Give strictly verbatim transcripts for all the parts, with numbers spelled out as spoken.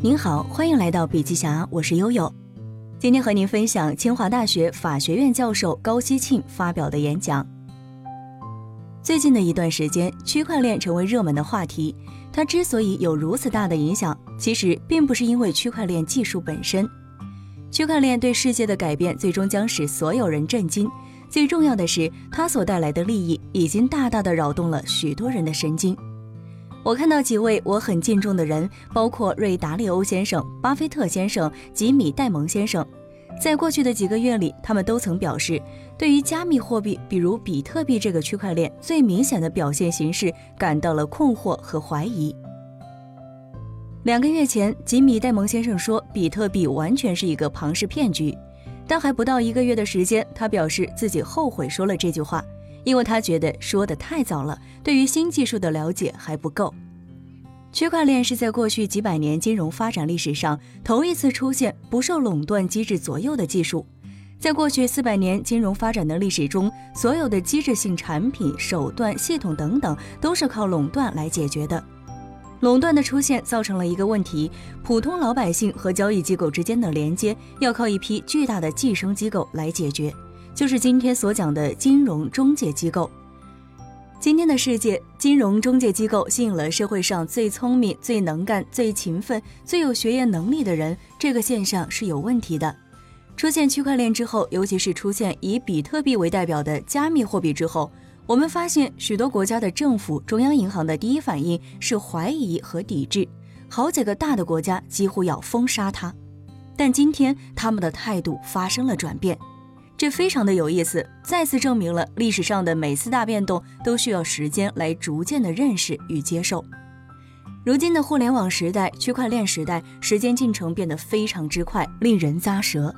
您好，欢迎来到笔记侠，我是悠悠。今天和您分享清华大学法学院教授高希庆发表的演讲。最近的一段时间，区块链成为热门的话题。它之所以有如此大的影响，其实并不是因为区块链技术本身。区块链对世界的改变最终将使所有人震惊，最重要的是，它所带来的利益已经大大的扰动了许多人的神经。我看到几位我很敬重的人，包括瑞达利欧先生、巴菲特先生及米戴蒙先生，在过去的几个月里，他们都曾表示，对于加密货币，比如比特币这个区块链最明显的表现形式，感到了困惑和怀疑。两个月前，吉米戴蒙先生说，比特币完全是一个庞氏骗局，但还不到一个月的时间，他表示自己后悔说了这句话。因为他觉得说得太早了，对于新技术的了解还不够。区块链是在过去几百年金融发展历史上头一次出现不受垄断机制左右的技术。在过去四百年金融发展的历史中，所有的机制性产品、手段、系统等等都是靠垄断来解决的。垄断的出现造成了一个问题，普通老百姓和交易机构之间的连接要靠一批巨大的寄生机构来解决。就是今天所讲的金融中介机构。今天的世界，金融中介机构吸引了社会上最聪明、最能干、最勤奋、最有学业能力的人，这个现象是有问题的。出现区块链之后，尤其是出现以比特币为代表的加密货币之后，我们发现许多国家的政府、中央银行的第一反应是怀疑和抵制，好几个大的国家几乎要封杀它。但今天，他们的态度发生了转变。这非常的有意思，再次证明了历史上的每次大变动都需要时间来逐渐的认识与接受。如今的互联网时代、区块链时代，时间进程变得非常之快，令人咂舌。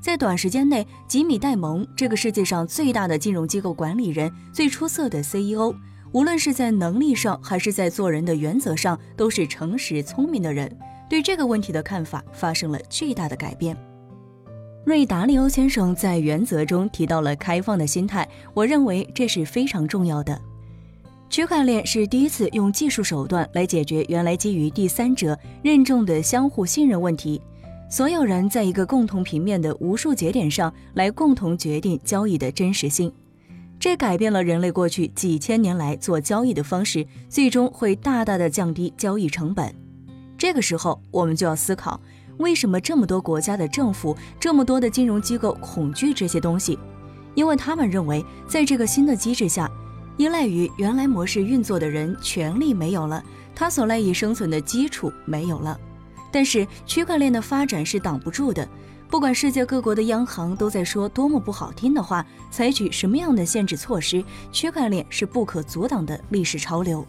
在短时间内，吉米·戴蒙这个世界上最大的金融机构管理人、最出色的 C E O， 无论是在能力上还是在做人的原则上，都是诚实聪明的人，对这个问题的看法发生了巨大的改变。瑞达利欧先生在原则中提到了开放的心态，我认为这是非常重要的。区块链是第一次用技术手段来解决原来基于第三者认证的相互信任问题，所有人在一个共同平面的无数节点上来共同决定交易的真实性。这改变了人类过去几千年来做交易的方式，最终会大大的降低交易成本。这个时候，我们就要思考，为什么这么多国家的政府、这么多的金融机构恐惧这些东西？因为他们认为，在这个新的机制下，依赖于原来模式运作的人权利没有了，他所赖以生存的基础没有了。但是区块链的发展是挡不住的，不管世界各国的央行都在说多么不好听的话，采取什么样的限制措施，区块链是不可阻挡的历史潮流。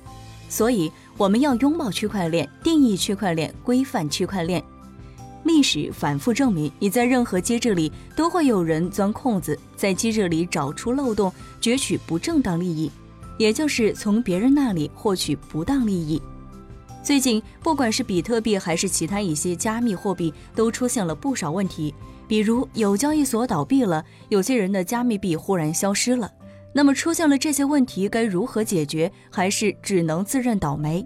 所以，我们要拥抱区块链，定义区块链，规范区块链。历史反复证明，你在任何机制里都会有人钻空子，在机制里找出漏洞，攫取不正当利益，也就是从别人那里获取不当利益。最近，不管是比特币还是其他一些加密货币，都出现了不少问题，比如有交易所倒闭了，有些人的加密币忽然消失了。那么出现了这些问题，该如何解决？还是只能自认倒霉？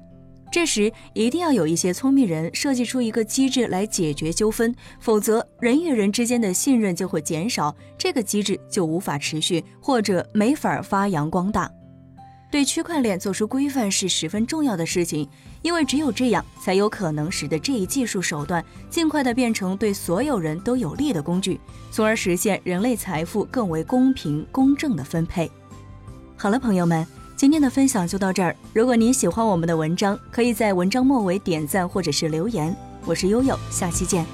这时一定要有一些聪明人设计出一个机制来解决纠纷，否则人与人之间的信任就会减少，这个机制就无法持续，或者没法发扬光大。对区块链做出规范是十分重要的事情，因为只有这样才有可能使得这一技术手段尽快地变成对所有人都有利的工具，从而实现人类财富更为公平公正的分配。好了，朋友们，今天的分享就到这儿。如果您喜欢我们的文章，可以在文章末尾点赞或者是留言。我是悠悠，下期见。